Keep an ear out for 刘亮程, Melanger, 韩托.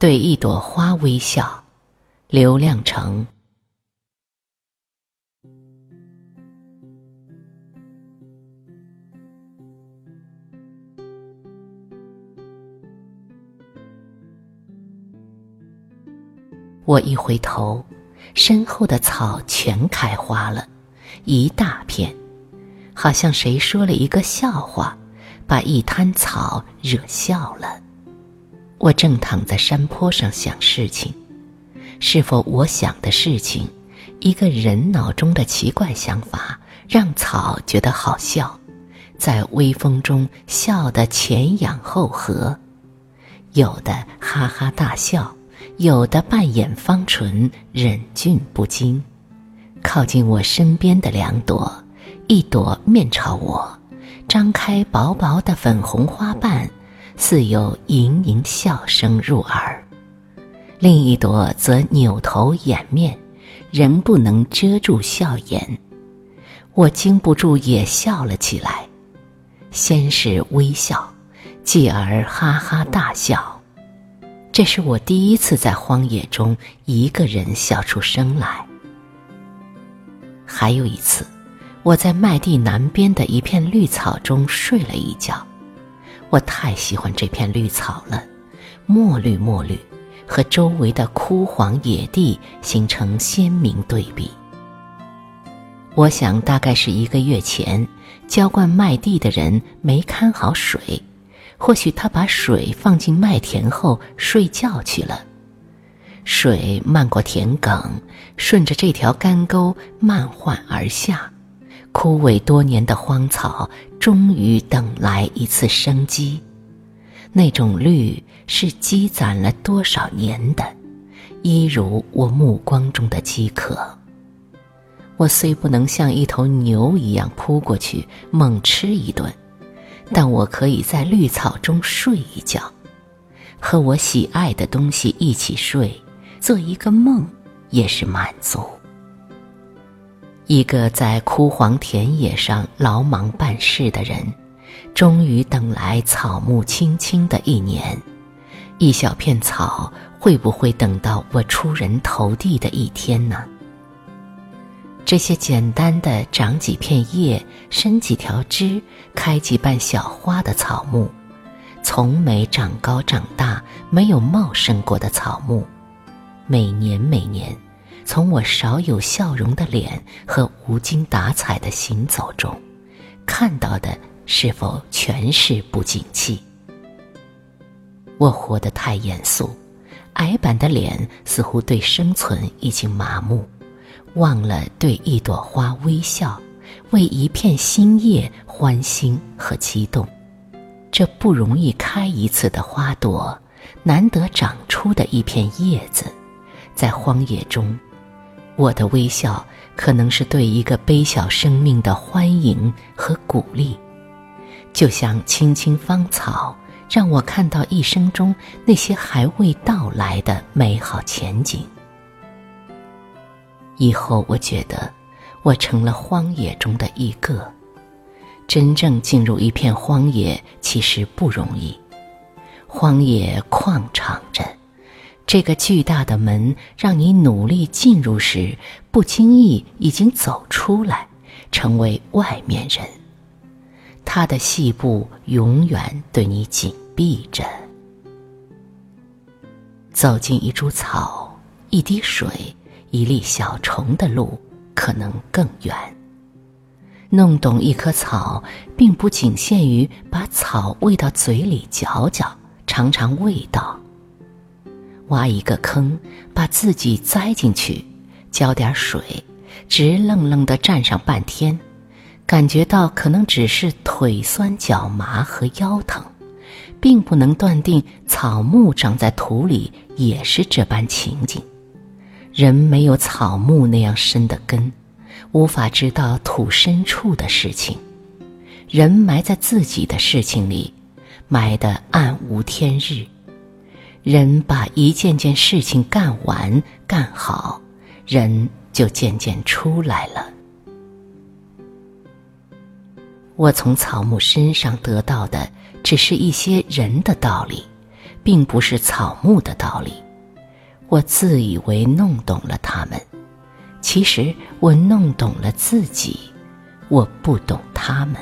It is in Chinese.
对一朵花微笑，刘亮程。我一回头，身后的草全开花了，一大片，好像谁说了一个笑话，把一滩草惹笑了。我正躺在山坡上想事情，是否我想的事情，一个人脑中的奇怪想法，让草觉得好笑，在微风中笑得前仰后合，有的哈哈大笑，有的半掩方唇，忍俊不禁。靠近我身边的两朵，一朵面朝我，张开薄薄的粉红花瓣，似有盈盈笑声入耳；另一朵则扭头掩面，仍不能遮住笑颜。我经不住也笑了起来，先是微笑，继而哈哈大笑。这是我第一次在荒野中一个人笑出声来。还有一次，我在麦地南边的一片绿草中睡了一觉，我太喜欢这片绿草了，墨绿墨绿，和周围的枯黄野地形成鲜明对比。我想大概是1个月前，浇灌麦地的人没看好水，或许他把水放进麦田后睡觉去了。水漫过田埂，顺着这条干沟漫缓而下，枯萎多年的荒草终于等来一次生机。那种绿是积攒了多少年的，一如我目光中的饥渴。我虽不能像一头牛一样扑过去猛吃一顿，但我可以在绿草中睡一觉，和我喜爱的东西一起睡，做一个梦也是满足。一个在枯黄田野上劳忙办事的人，终于等来草木青青的一年。一小片草会不会等到我出人头地的一天呢？这些简单的长几片叶，伸几条枝，开几瓣小花的草木，从没长高长大，没有茂盛过的草木，每年从我少有笑容的脸和无精打采的行走中看到的，是否全是不景气？我活得太严肃，矮板的脸似乎对生存已经麻木，忘了对一朵花微笑，为一片新叶欢欣和激动。这不容易开一次的花朵，难得长出的一片叶子，在荒野中，我的微笑可能是对一个卑小生命的欢迎和鼓励。就像青青芳草，让我看到一生中那些还未到来的美好前景。以后我觉得我成了荒野中的一个，真正进入一片荒野其实不容易。荒野旷敞着，这个巨大的门让你努力进入时，不经意已经走出来，成为外面人。它的细部永远对你紧闭着。走进一株草，一滴水，一粒小虫的路可能更远。弄懂一棵草，并不仅限于把草喂到嘴里嚼嚼，尝尝味道。挖一个坑，把自己栽进去，浇点水，直愣愣地站上半天，感觉到可能只是腿酸脚麻和腰疼，并不能断定草木长在土里也是这般情景。人没有草木那样深的根，无法知道土深处的事情。人埋在自己的事情里，埋得暗无天日。人把一件件事情干完干好，人就渐渐出来了。我从草木身上得到的，只是一些人的道理，并不是草木的道理。我自以为弄懂了他们，其实我弄懂了自己，我不懂他们。